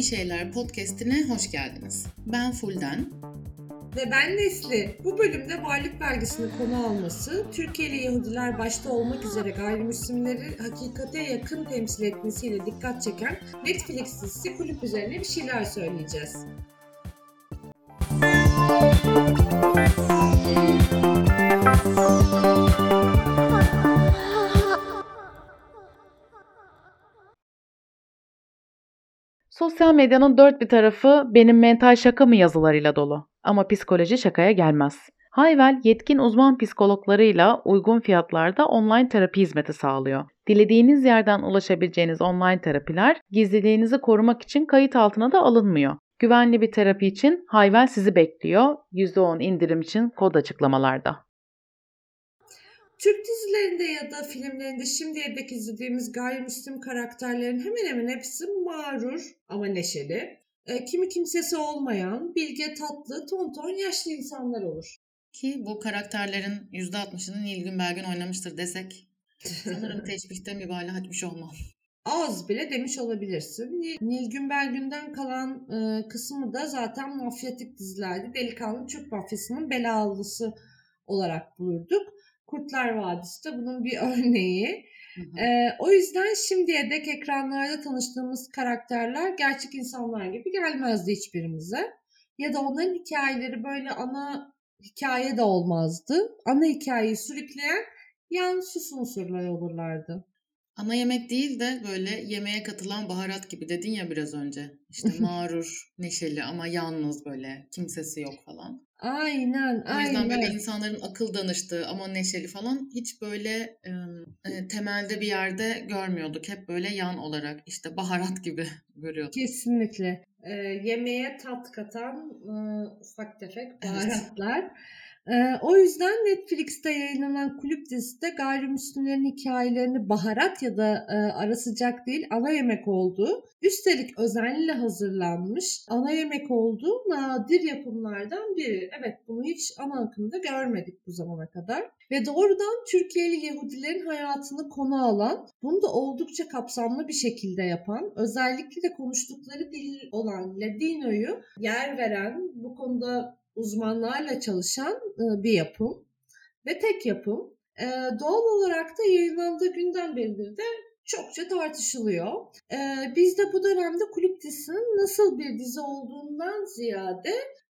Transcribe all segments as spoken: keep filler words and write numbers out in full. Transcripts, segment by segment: İyi Şeyler Podcast'ine hoş geldiniz. Ben Fulden. Ve ben Nesli. Bu bölümde varlık vergisinin konu alması, Türkiye'li Yahudiler başta olmak üzere gayrimüslimleri hakikate yakın temsil etmesiyle dikkat çeken Netflix dizisi Kulüp üzerine bir şeyler söyleyeceğiz. Sosyal medyanın dört bir tarafı benim mental şaka mı yazılarıyla dolu. Ama psikoloji şakaya gelmez. Hayvel yetkin uzman psikologlarıyla uygun fiyatlarda online terapi hizmeti sağlıyor. Dilediğiniz yerden ulaşabileceğiniz online terapiler gizliliğinizi korumak için kayıt altına da alınmıyor. Güvenli bir terapi için Hayvel sizi bekliyor. yüzde on indirim için kod açıklamalarda. Türk dizilerinde ya da filmlerinde şimdiye dek izlediğimiz gayrimüslim karakterlerin hemen hemen hepsi mağrur ama neşeli, kimi kimsesi olmayan, bilge, tatlı, tonton, yaşlı insanlar olur. Ki bu karakterlerin yüzde altmışını Nilgün Belgün oynamıştır desek sanırım teşbihte mübalağa etmiş olmam. Az bile demiş olabilirsin. Nilgün Belgün'den kalan e, kısmı da zaten mafyatik dizilerde delikanlı Türk mafyasının belalısı olarak bulurduk. Kurtlar Vadisi de bunun bir örneği. Hı hı. E, o yüzden şimdiye dek ekranlarda tanıştığımız karakterler gerçek insanlar gibi gelmezdi hiçbirimize. Ya da onların hikayeleri böyle ana hikaye de olmazdı. Ana hikayeyi sürükleyen yan süs unsurları olurlardı. Ana yemek değil de böyle yemeğe katılan baharat gibi dedin ya biraz önce. İşte mağrur, neşeli ama yalnız böyle kimsesi yok falan. Aynen, aynen. O yüzden aynen. Böyle insanların akıl danıştığı ama neşeli falan hiç böyle e, temelde bir yerde görmüyorduk. Hep böyle yan olarak işte baharat gibi görüyorduk. Kesinlikle. E, yemeğe tat katan e, ufak tefek baharatlar. Evet. O yüzden Netflix'te yayınlanan Kulüp dizisi de gayrimüslimlerin hikayelerini baharat ya da ara sıcak değil ana yemek olduğu, üstelik özenle hazırlanmış ana yemek olduğu nadir yapımlardan biri. Evet, bunu hiç ana akımda görmedik bu zamana kadar. Ve doğrudan Türkiye'li Yahudilerin hayatını konu alan, bunu da oldukça kapsamlı bir şekilde yapan, özellikle de konuştukları dil olan Ladino'yu yer veren, bu konuda uzmanlarla çalışan bir yapım ve tek yapım. E, doğal olarak da yayınlandığı günden beridir de çokça tartışılıyor. E, biz de bu dönemde Kulüp dizisinin nasıl bir dizi olduğundan ziyade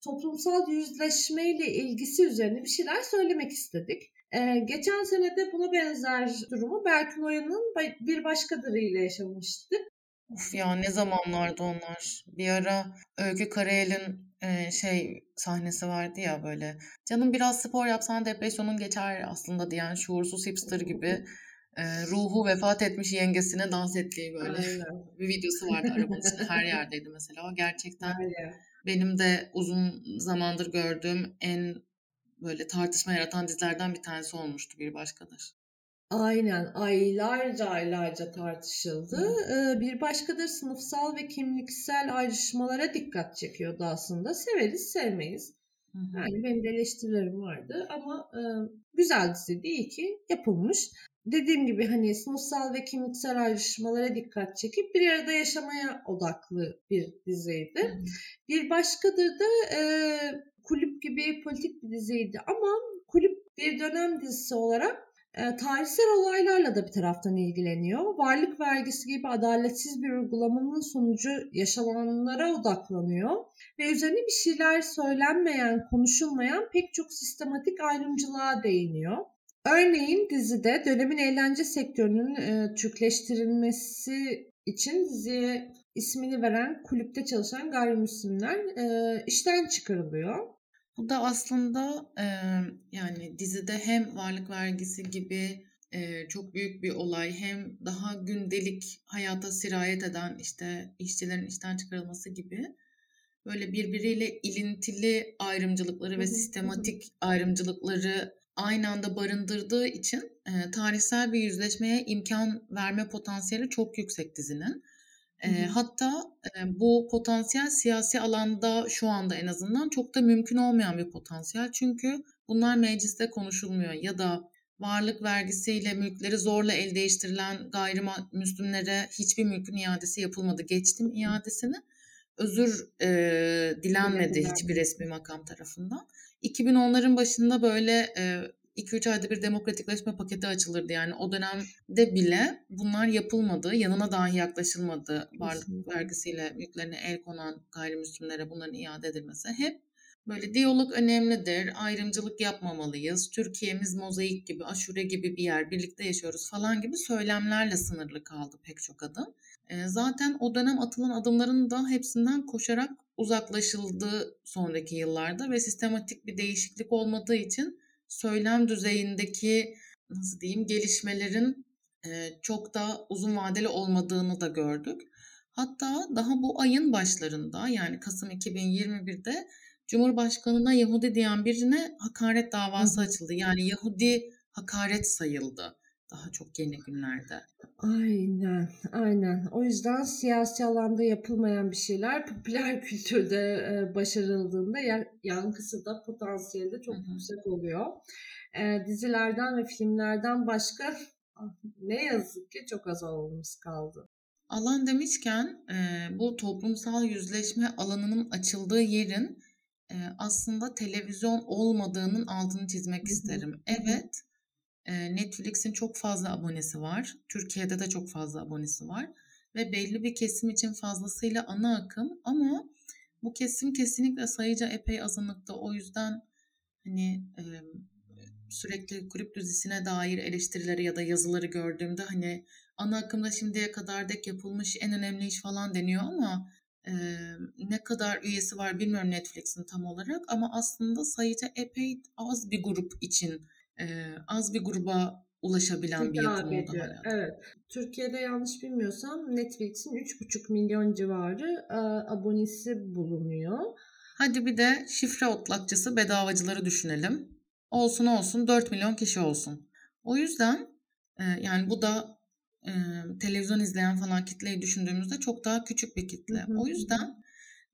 toplumsal yüzleşmeyle ilgisi üzerine bir şeyler söylemek istedik. E, geçen sene de buna benzer durumu Berkin Oya'nın Bir Başkadır ile yaşamıştık. Of ya, ne zamanlardı onlar. Bir ara Öykü Karayel'in şey sahnesi vardı ya, böyle canım biraz spor yapsan depresyonun geçer aslında diyen şuursuz hipster gibi ruhu vefat etmiş yengesine dans ettiği böyle aynen. Bir videosu vardı arabanın içinde, her yerdeydi mesela. Gerçekten aynen. Benim de uzun zamandır gördüğüm en böyle tartışma yaratan dizilerden bir tanesi olmuştu Bir Başkadır. Aynen, aylarca aylarca tartışıldı. Ee, bir başkadır sınıfsal ve kimliksel ayrışmalara dikkat çekiyordu aslında. Severiz, sevmeyiz. Hı hı. Yani benim de eleştirilerim vardı ama e, güzel dizi, iyi ki yapılmış. Dediğim gibi hani sınıfsal ve kimliksel ayrışmalara dikkat çekip bir arada yaşamaya odaklı bir diziydi. Hı hı. Bir başkadır da e, kulüp gibi politik bir diziydi ama kulüp bir dönem dizisi olarak E, tarihsel olaylarla da bir taraftan ilgileniyor. Varlık vergisi gibi adaletsiz bir uygulamanın sonucu yaşananlara odaklanıyor. Ve üzerine bir şeyler söylenmeyen, konuşulmayan pek çok sistematik ayrımcılığa değiniyor. Örneğin dizide dönemin eğlence sektörünün e, Türkleştirilmesi için diziye ismini veren kulüpte çalışan gayrimüslimler e, işten çıkarılıyor. Bu da aslında e, yani dizide hem varlık vergisi gibi e, çok büyük bir olay, hem daha gündelik hayata sirayet eden işte işçilerin işten çıkarılması gibi böyle birbiriyle ilintili ayrımcılıkları ve sistematik ayrımcılıkları aynı anda barındırdığı için e, tarihsel bir yüzleşmeye imkan verme potansiyeli çok yüksek dizinin. Hatta bu potansiyel siyasi alanda şu anda en azından çok da mümkün olmayan bir potansiyel. Çünkü bunlar mecliste konuşulmuyor ya da varlık vergisiyle mülkleri zorla el değiştirilen gayrimüslimlere hiçbir mülkün iadesi yapılmadı. Geçtim iadesini. özür e, dilenmedi hiçbir resmi makam tarafından. iki bin onların başında böyle e, iki üç ayda bir demokratikleşme paketi açılırdı. Yani o dönemde bile bunlar yapılmadı, yanına dahi yaklaşılmadı. Varlık vergisiyle mülklerine el konan gayrimüslimlere bunların iade edilmesi. Hep böyle diyalog önemlidir, ayrımcılık yapmamalıyız, Türkiye'miz mozaik gibi, aşure gibi bir yer, birlikte yaşıyoruz falan gibi söylemlerle sınırlı kaldı pek çok adım. Zaten o dönem atılan adımların da hepsinden koşarak uzaklaşıldı sonraki yıllarda ve sistematik bir değişiklik olmadığı için söylem düzeyindeki nasıl diyeyim gelişmelerin çok da uzun vadeli olmadığını da gördük. Hatta daha bu ayın başlarında, yani Kasım iki bin yirmi birde Cumhurbaşkanı'na Yahudi diyen birine hakaret davası açıldı. Yani Yahudi hakaret sayıldı daha çok yeni günlerde. Aynen, aynen. O yüzden siyasi alanda yapılmayan bir şeyler popüler kültürde başarıldığında yankısı da, potansiyeli de çok Hı-hı. yüksek oluyor. E, dizilerden ve filmlerden başka ne yazık ki çok az alanımız kaldı. Alan demişken e, bu toplumsal yüzleşme alanının açıldığı yerin e, aslında televizyon olmadığının altını çizmek Hı-hı. isterim. Evet. Netflix'in çok fazla abonesi var. Türkiye'de de çok fazla abonesi var. Ve belli bir kesim için fazlasıyla ana akım. Ama bu kesim kesinlikle sayıca epey azınlıkta. O yüzden hani e, sürekli kulüp dizisine dair eleştirileri ya da yazıları gördüğümde hani ana akımda şimdiye kadar dek yapılmış en önemli iş falan deniyor ama e, ne kadar üyesi var bilmiyorum Netflix'in tam olarak. Ama aslında sayıca epey az bir grup için Ee, az bir gruba ulaşabilen Türkiye bir yapım oldu hala. Evet. Türkiye'de yanlış bilmiyorsam Netflix'in üç buçuk milyon civarı e, abonesi bulunuyor. Hadi bir de şifre otlakçısı bedavacıları düşünelim. Olsun olsun dört milyon kişi olsun. O yüzden e, yani bu da e, televizyon izleyen falan kitleyi düşündüğümüzde çok daha küçük bir kitle. Hı-hı. O yüzden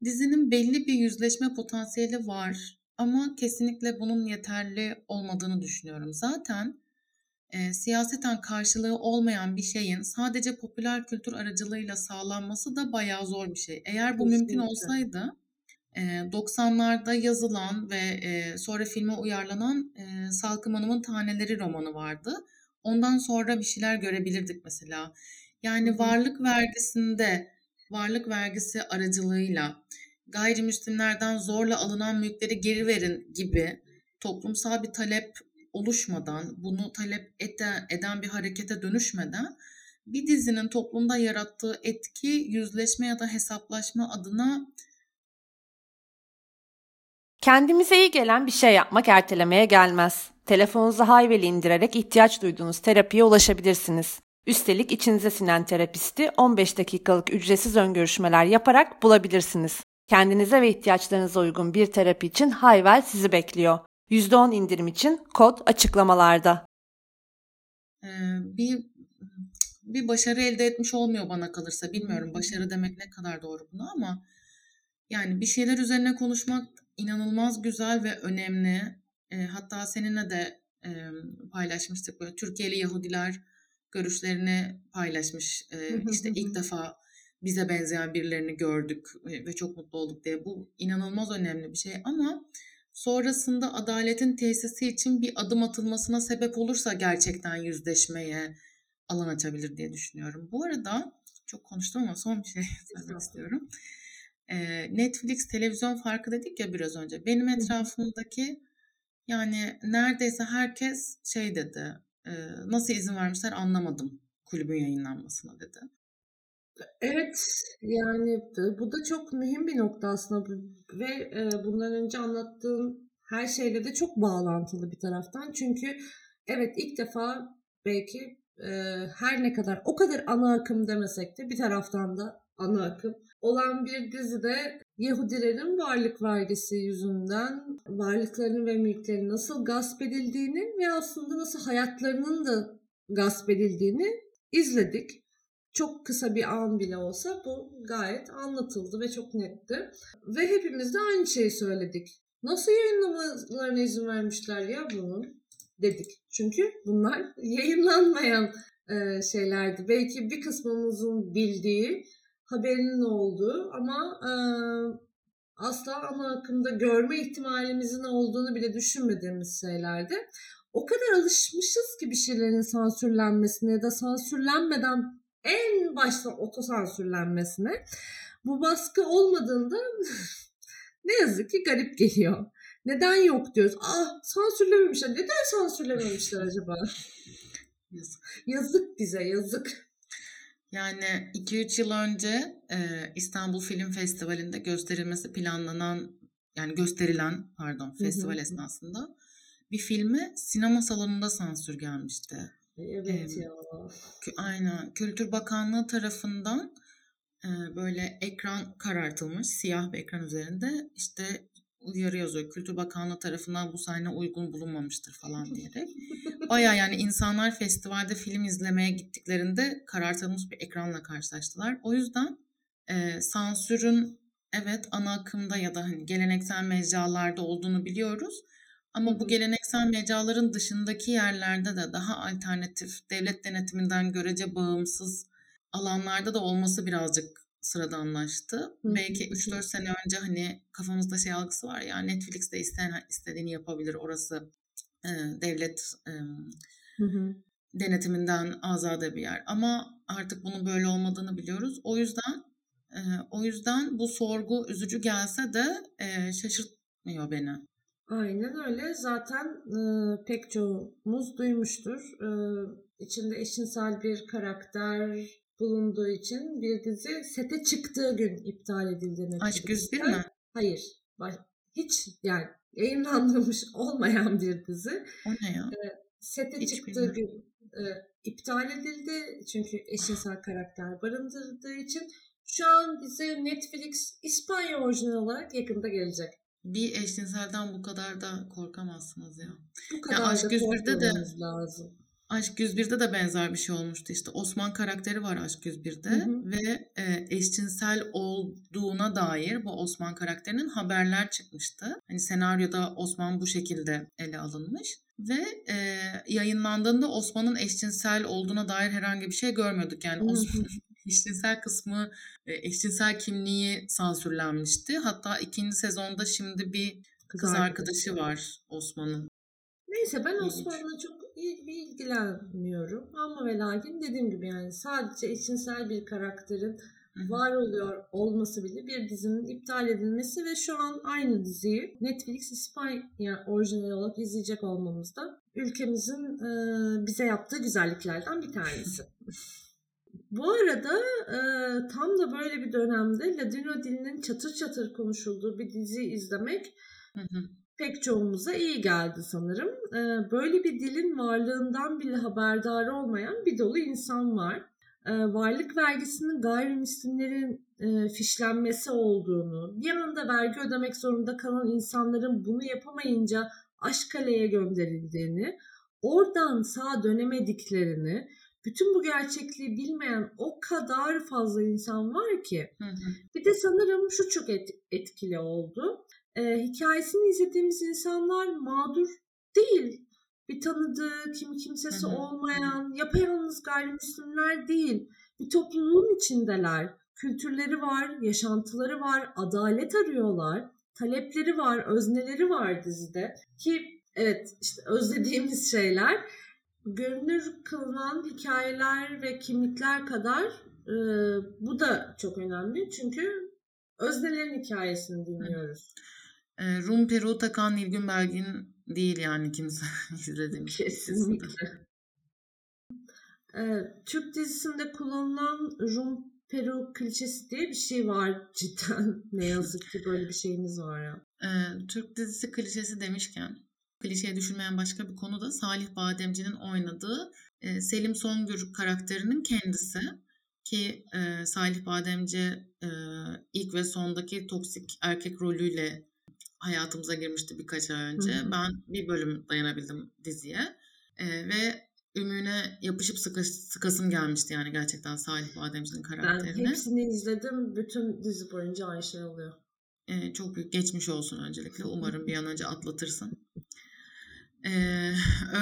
dizinin belli bir yüzleşme potansiyeli var. Ama kesinlikle bunun yeterli olmadığını düşünüyorum. Zaten e, siyaseten karşılığı olmayan bir şeyin sadece popüler kültür aracılığıyla sağlanması da bayağı zor bir şey. Eğer bu kesinlikle mümkün olsaydı e, doksanlarda yazılan ve e, sonra filme uyarlanan e, Salkım Hanım'ın Taneleri romanı vardı. Ondan sonra bir şeyler görebilirdik mesela. Yani varlık vergisinde, varlık vergisi aracılığıyla gayrimüslimlerden zorla alınan mülkleri geri verin gibi toplumsal bir talep oluşmadan, bunu talep eden, eden bir harekete dönüşmeden bir dizinin toplumda yarattığı etki yüzleşme ya da hesaplaşma adına kendimize iyi gelen bir şey yapmak ertelemeye gelmez. Telefonunuza Hayvel'i indirerek ihtiyaç duyduğunuz terapiye ulaşabilirsiniz. Üstelik içinize sinen terapisti on beş dakikalık ücretsiz ön görüşmeler yaparak bulabilirsiniz. Kendinize ve ihtiyaçlarınıza uygun bir terapi için Hayvel sizi bekliyor. yüzde on indirim için kod açıklamalarda. Ee, bir bir başarı elde etmiş olmuyor bana kalırsa. Bilmiyorum başarı demek ne kadar doğru buna ama yani bir şeyler üzerine konuşmak inanılmaz güzel ve önemli. E, hatta seninle de e, paylaşmıştık böyle Türkiye'li Yahudiler görüşlerini paylaşmış. E, işte ilk defa bize benzeyen birilerini gördük ve çok mutlu olduk diye. Bu inanılmaz önemli bir şey ama sonrasında adaletin tesisi için bir adım atılmasına sebep olursa gerçekten yüzleşmeye alan açabilir diye düşünüyorum. Bu arada çok konuştum ama son bir şey söylemek istiyorum. Netflix televizyon farkı dedik ya biraz önce. Benim etrafımdaki yani neredeyse herkes şey dedi. Nasıl izin vermişler anlamadım kulübün yayınlanmasına dedi. Evet, yani bu da çok mühim bir nokta aslında ve bundan önce anlattığım her şeyle de çok bağlantılı bir taraftan. Çünkü evet ilk defa belki her ne kadar o kadar ana akım demesek de bir taraftan da ana akım olan bir dizide Yahudilerin varlık vergisi yüzünden varlıklarını ve mülklerini nasıl gasp edildiğini ve aslında nasıl hayatlarının da gasp edildiğini izledik. Çok kısa bir an bile olsa bu gayet anlatıldı ve çok netti. Ve hepimiz de aynı şeyi söyledik. Nasıl yayınlamalarına izin vermişler ya bunun dedik. Çünkü bunlar yayınlanmayan şeylerdi. Belki bir kısmımızın bildiği haberinin olduğu ama e, asla ana akımda görme ihtimalimizin olduğunu bile düşünmediğimiz şeylerdi. O kadar alışmışız ki bir şeylerin sansürlenmesine ya da sansürlenmeden en başta otosansürlenmesine. Bu baskı olmadığında ne yazık ki garip geliyor. Neden yok diyoruz? Ah, sansürlememişler. Neden sansürlememişler acaba? Yazık. Yazık bize, yazık. Yani iki üç yıl önce e, İstanbul Film Festivali'nde gösterilmesi planlanan, yani gösterilen pardon festival hı hı. esnasında bir filme sinema salonunda sansür gelmişti. Evet ee, ya. Aynen. Kültür Bakanlığı tarafından e, böyle ekran karartılmış, siyah bir ekran üzerinde işte uyarı yazıyor. Kültür Bakanlığı tarafından bu sahne uygun bulunmamıştır falan diyerek. Baya yani insanlar festivalde film izlemeye gittiklerinde karartılmış bir ekranla karşılaştılar. O yüzden e, sansürün evet ana akımda ya da hani geleneksel mecralarda olduğunu biliyoruz. Ama bu geleneksel mecraların dışındaki yerlerde de daha alternatif, devlet denetiminden görece bağımsız alanlarda da olması birazcık sıradanlaştı. Hı. Belki üç dört sene önce hani kafamızda şey algısı var ya, Netflix'te isteyen istediğini yapabilir, orası e, devlet e, hı hı. denetiminden azade bir yer. Ama artık bunun böyle olmadığını biliyoruz. O yüzden e, o yüzden bu sorgu üzücü gelse de e, şaşırtmıyor beni. Aynen öyle. Zaten e, pek çoğumuz duymuştur. E, içinde eşcinsel bir karakter bulunduğu için bir dizi sete çıktığı gün iptal edildiğini. Aşk yüz bir mi? Hayır. Hiç yani yayınlanmamış olmayan bir dizi. O ne ya? E, sete hiç çıktığı bilmem. Gün e, iptal edildi. Çünkü eşcinsel karakter barındırdığı için. Şu an bize Netflix İspanya orijinal olarak yakında gelecek. Bir eşcinselden bu kadar da korkamazsınız ya. Bu kadar ya da Aşk yüz bir'de de lazım. Aşk yüz bir'de de benzer bir şey olmuştu işte. Osman karakteri var Aşk yüz bir'de hı hı. ve e, eşcinsel olduğuna dair bu Osman karakterinin haberler çıkmıştı. Hani senaryoda Osman bu şekilde ele alınmış ve e, yayınlandığında Osman'ın eşcinsel olduğuna dair herhangi bir şey görmüyorduk. Yani Osman eşcinsel kısmı, eşcinsel kimliği sansürlenmişti. Hatta ikinci sezonda şimdi bir kız, kız arkadaşı var Osman'ın. Neyse ben Osman'la çok ilgilenmiyorum. Ama ve lakin dediğim gibi yani sadece eşcinsel bir karakterin var oluyor olması bile bir dizinin iptal edilmesi ve şu an aynı diziyi Netflix İspanya orijinal olarak izleyecek olmamız da ülkemizin bize yaptığı güzelliklerden bir tanesi. Bu arada e, tam da böyle bir dönemde Ladino dilinin çatır çatır konuşulduğu bir dizi izlemek hı hı. pek çoğumuza iyi geldi sanırım. E, böyle bir dilin varlığından bile haberdar olmayan bir dolu insan var. E, varlık vergisinin gayrimüslimlerin e, fişlenmesi olduğunu, bir yanında vergi ödemek zorunda kalan insanların bunu yapamayınca Aşkale'ye gönderildiğini, oradan sağ dönemediklerini... Bütün bu gerçekliği bilmeyen o kadar fazla insan var ki. Hı hı. Bir de sanırım şu çok etkili oldu. Ee, hikayesini izlediğimiz insanlar mağdur değil. Bir tanıdığı, kim kimsesi hı hı. olmayan, yapayalnız gayrimüslimler değil. Bir topluluğun içindeler. Kültürleri var, yaşantıları var, adalet arıyorlar. Talepleri var, özneleri var dizide. Ki evet işte özlediğimiz şeyler... Görünür kılınan hikayeler ve kimlikler kadar e, bu da çok önemli. Çünkü öznelerin hikayesini dinliyoruz. E, Rum Peru takan Nilgün Belgün değil yani kimse izlediğim. Kesinlikle. E, Türk dizisinde kullanılan Rum Peru klişesi diye bir şey var cidden. Ne yazık ki böyle bir şeyimiz var ya. E, Türk dizisi klişesi demişken... Klişeye düşülmeyen başka bir konu da Salih Bademci'nin oynadığı e, Selim Songür karakterinin kendisi. Ki e, Salih Bademci e, ilk ve sondaki toksik erkek rolüyle hayatımıza girmişti birkaç ay önce. Hı hı. Ben bir bölüm dayanabildim diziye. E, ve ümüne yapışıp sıkı, sıkasım gelmişti yani gerçekten Salih Bademci'nin karakterine. Ben hepsini izledim. Bütün dizi boyunca aynı şey oluyor. E, çok büyük geçmiş olsun öncelikle. Umarım bir an önce atlatırsın. Ee,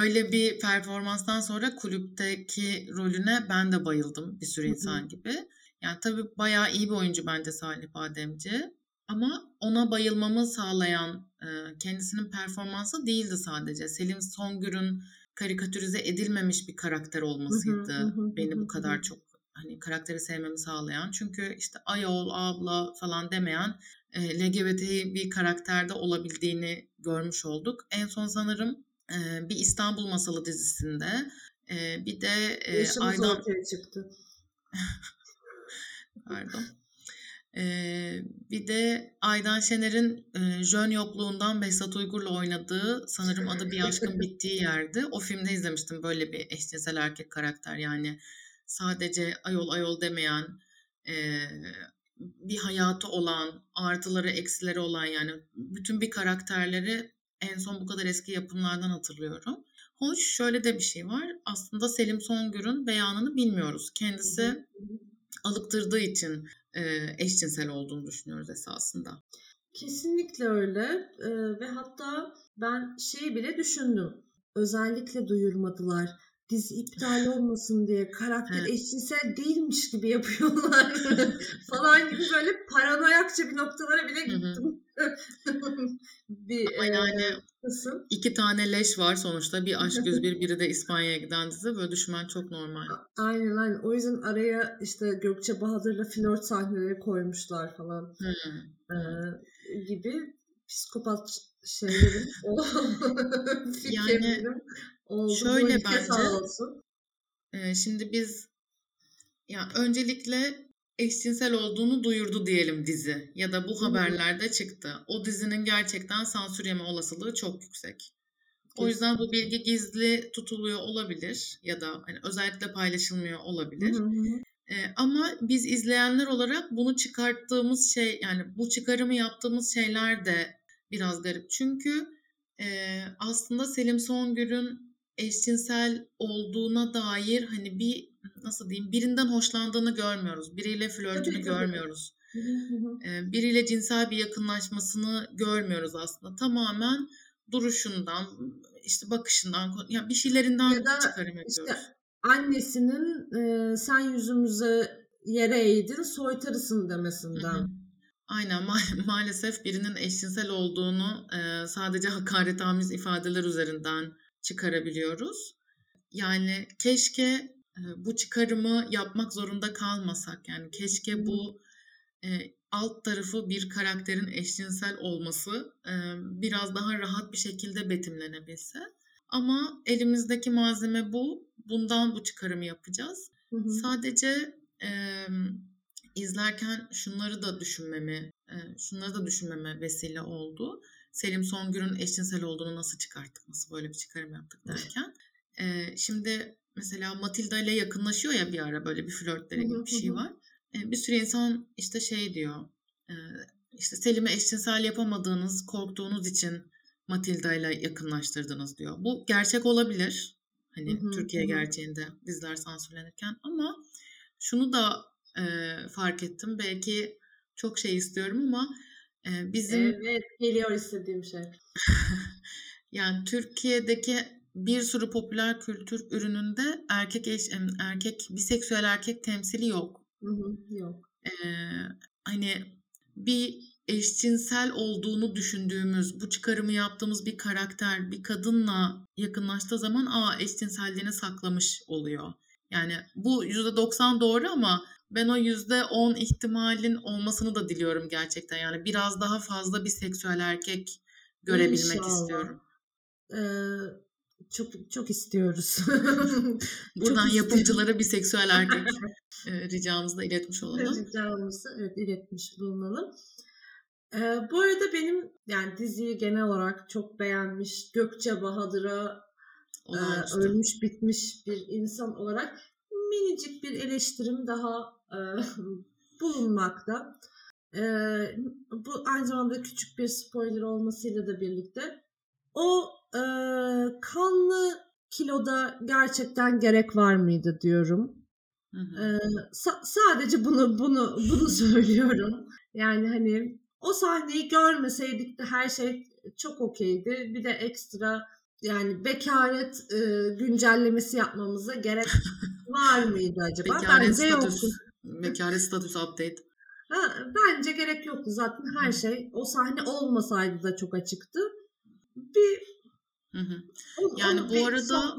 öyle bir performanstan sonra kulüpteki rolüne ben de bayıldım bir sürü insan gibi. Yani tabii bayağı iyi bir oyuncu bence Salih Bademci. Ama ona bayılmamı sağlayan e, kendisinin performansı değildi sadece. Selim Songür'ün karikatürize edilmemiş bir karakter olmasıydı. Hı hı, hı, beni bu kadar hı. çok hani karakteri sevmemi sağlayan. Çünkü işte ayol, abla falan demeyen e, L G B T bir karakterde olabildiğini görmüş olduk. En son sanırım e, bir İstanbul masalı dizisinde e, bir de e, Yaşımız Aydan... ortaya çıktı. Pardon. Ee, bir de Aydan Şener'in e, jön yokluğundan Behzat Uygur'la oynadığı sanırım adı Bir Aşkın Bittiği Yerdi. O filmde izlemiştim böyle bir eşcinsel erkek karakter, yani sadece ayol ayol demeyen, e, bir hayatı olan, artıları eksileri olan, yani bütün bir karakterleri en son bu kadar eski yapımlardan hatırlıyorum. Hoş, şöyle de bir şey var aslında, Selim Songür'ün beyanını bilmiyoruz, kendisi alıktırdığı için eşcinsel olduğunu düşünüyoruz esasında. Kesinlikle öyle ee, ve hatta ben şey bile düşündüm. Özellikle duyurmadılar. Dizi iptal olmasın diye karakter evet. eşcinsel değilmiş gibi yapıyorlar falan gibi böyle paranoyakça bir noktalara bile gittim. bir, Ama yani e, iki tane leş var sonuçta. Bir Aşk yüz bir, biri de İspanya'ya giden dizi. Böyle düşünmen çok normal. Aynen aynen. O yüzden araya işte Gökçe Bahadır'la flört sahneleri koymuşlar falan ee, gibi psikopat şeylerin fikirlerim. Yani... Oldu. Şöyle bence, şimdi biz yani öncelikle eşcinsel olduğunu duyurdu diyelim dizi ya da bu haberlerde çıktı. O dizinin gerçekten sansür yeme olasılığı çok yüksek. O yüzden bu bilgi gizli tutuluyor olabilir ya da hani özellikle paylaşılmıyor olabilir. Hı hı. Ee, ama biz izleyenler olarak bunu çıkarttığımız şey, yani bu çıkarımı yaptığımız şeyler de biraz garip. Çünkü Ee, aslında Selim Songür'ün eşcinsel olduğuna dair hani bir, nasıl diyeyim, birinden hoşlandığını görmüyoruz. Biriyle flörtünü tabii, görmüyoruz. Tabii. Ee, biriyle cinsel bir yakınlaşmasını görmüyoruz aslında. Tamamen duruşundan, işte bakışından, yani bir şeylerinden çıkarım yapıyoruz. Işte annesinin e, sen yüzümüze yere eğdin, soytarısın demesinden. Hı hı. Aynen, ma- maalesef birinin eşcinsel olduğunu e, sadece hakaretamiz ifadeler üzerinden çıkarabiliyoruz. Yani keşke e, bu çıkarımı yapmak zorunda kalmasak. Yani keşke bu e, alt tarafı bir karakterin eşcinsel olması e, biraz daha rahat bir şekilde betimlenebilse. Ama elimizdeki malzeme bu. Bundan bu çıkarımı yapacağız. Hı hı. Sadece... E, İzlerken şunları da düşünmeme, şunları da düşünmeme vesile oldu. Selim Songür'ün eşcinsel olduğunu nasıl çıkarttık, nasıl böyle bir çıkarım yaptık derken. Şimdi mesela Matilda ile yakınlaşıyor ya bir ara, böyle bir flörtlere gibi bir şey var. Bir sürü insan işte şey diyor, işte Selim'i eşcinsel yapamadığınız, korktuğunuz için Matilda ile yakınlaştırdınız diyor. Bu gerçek olabilir. Hani Türkiye gerçeğinde bizler sansürlenirken, ama şunu da E, fark ettim. Belki çok şey istiyorum ama e, bizim... Evet, geliyor istediğim şey. Yani Türkiye'deki bir sürü popüler kültür ürününde erkek eş, erkek biseksüel erkek temsili yok. Hı hı, yok. E, hani bir eşcinsel olduğunu düşündüğümüz, bu çıkarımı yaptığımız bir karakter bir kadınla yakınlaştığı zaman aa eşcinselliğini saklamış oluyor. Yani bu yüzde doksan doğru ama ben o yüzde on ihtimalin olmasını da diliyorum gerçekten. Yani biraz daha fazla bir seksüel erkek görebilmek İnşallah. istiyorum. Ee, çok çok istiyoruz. Buradan çok yapımcılara bir seksüel erkek e, ricamızı da iletmiş olalım. Ricamızı evet, iletmiş bulunalım. Ee, bu arada benim yani diziyi genel olarak çok beğenmiş, Gökçe Bahadır'a e, ölmüş bitmiş bir insan olarak minicik bir eleştirim daha e, bulunmakta. E, bu aynı zamanda küçük bir spoiler olmasıyla da birlikte. O e, kanlı kiloda gerçekten gerek var mıydı diyorum. Hı hı. E, sa- sadece bunu bunu bunu söylüyorum. Yani hani o sahneyi görmeseydik de her şey çok okeydi. Bir de ekstra yani bekaret e, güncellemesi yapmamıza gerek var mıydı acaba? Bence yoktu. Mekane statüsü update. Ha, bence gerek yoktu zaten her şey. O sahne olmasaydı da çok açıktı. Bir Hı hı. Onu, yani onu bu arada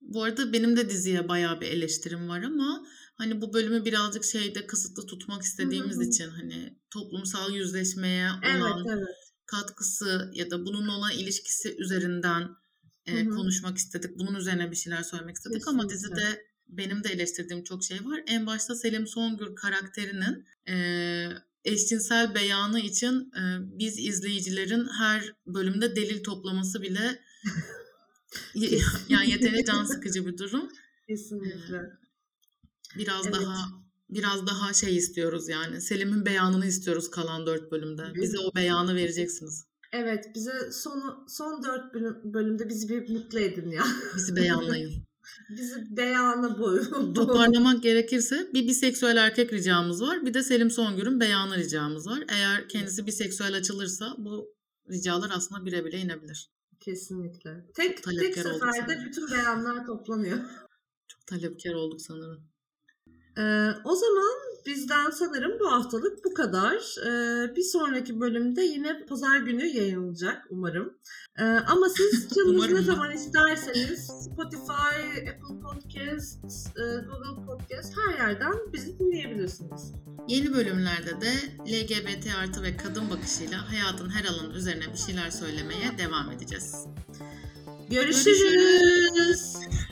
bu arada benim de diziye bayağı bir eleştirim var ama hani bu bölümü birazcık şeyde kısıtlı tutmak istediğimiz hı hı. için hani toplumsal yüzleşmeye olan evet, evet. katkısı ya da bunun ona ilişkisi üzerinden hı hı. E, konuşmak istedik. Bunun üzerine bir şeyler söylemek istedik kesinlikle. Ama dizide benim de eleştirdiğim çok şey var. En başta Selim Songül karakterinin e, eşcinsel beyanı için e, biz izleyicilerin her bölümde delil toplaması bile yani yeterince can sıkıcı bir durum. Kesinlikle. Biraz evet. daha biraz daha şey istiyoruz yani. Selim'in beyanını istiyoruz kalan dört bölümde. Bize o beyanı vereceksiniz. Evet, bize son son dört bölüm, bölümde bizi bir mutlu edin ya. Bizi beyanlayın. Bizi beyanı boyu. Toparlamak gerekirse bir biseksüel erkek ricamız var. Bir de Selim Songül'ün beyanı ricamız var. Eğer kendisi biseksüel açılırsa bu ricalar aslında bire bile inebilir. Kesinlikle. Tek tek seferde bütün beyanlar toplanıyor. Çok talepkar olduk sanırım. Ee, o zaman bizden sanırım bu haftalık bu kadar. Ee, bir sonraki bölümde yine pazar günü yayınlanacak umarım. Ee, ama siz canınız ne zaman isterseniz Spotify, Apple Podcast, Google Podcast her yerden bizi dinleyebilirsiniz. Yeni bölümlerde de L G B T artı ve kadın bakışıyla hayatın her alanı üzerine bir şeyler söylemeye devam edeceğiz. Görüşürüz. Görüşürüz.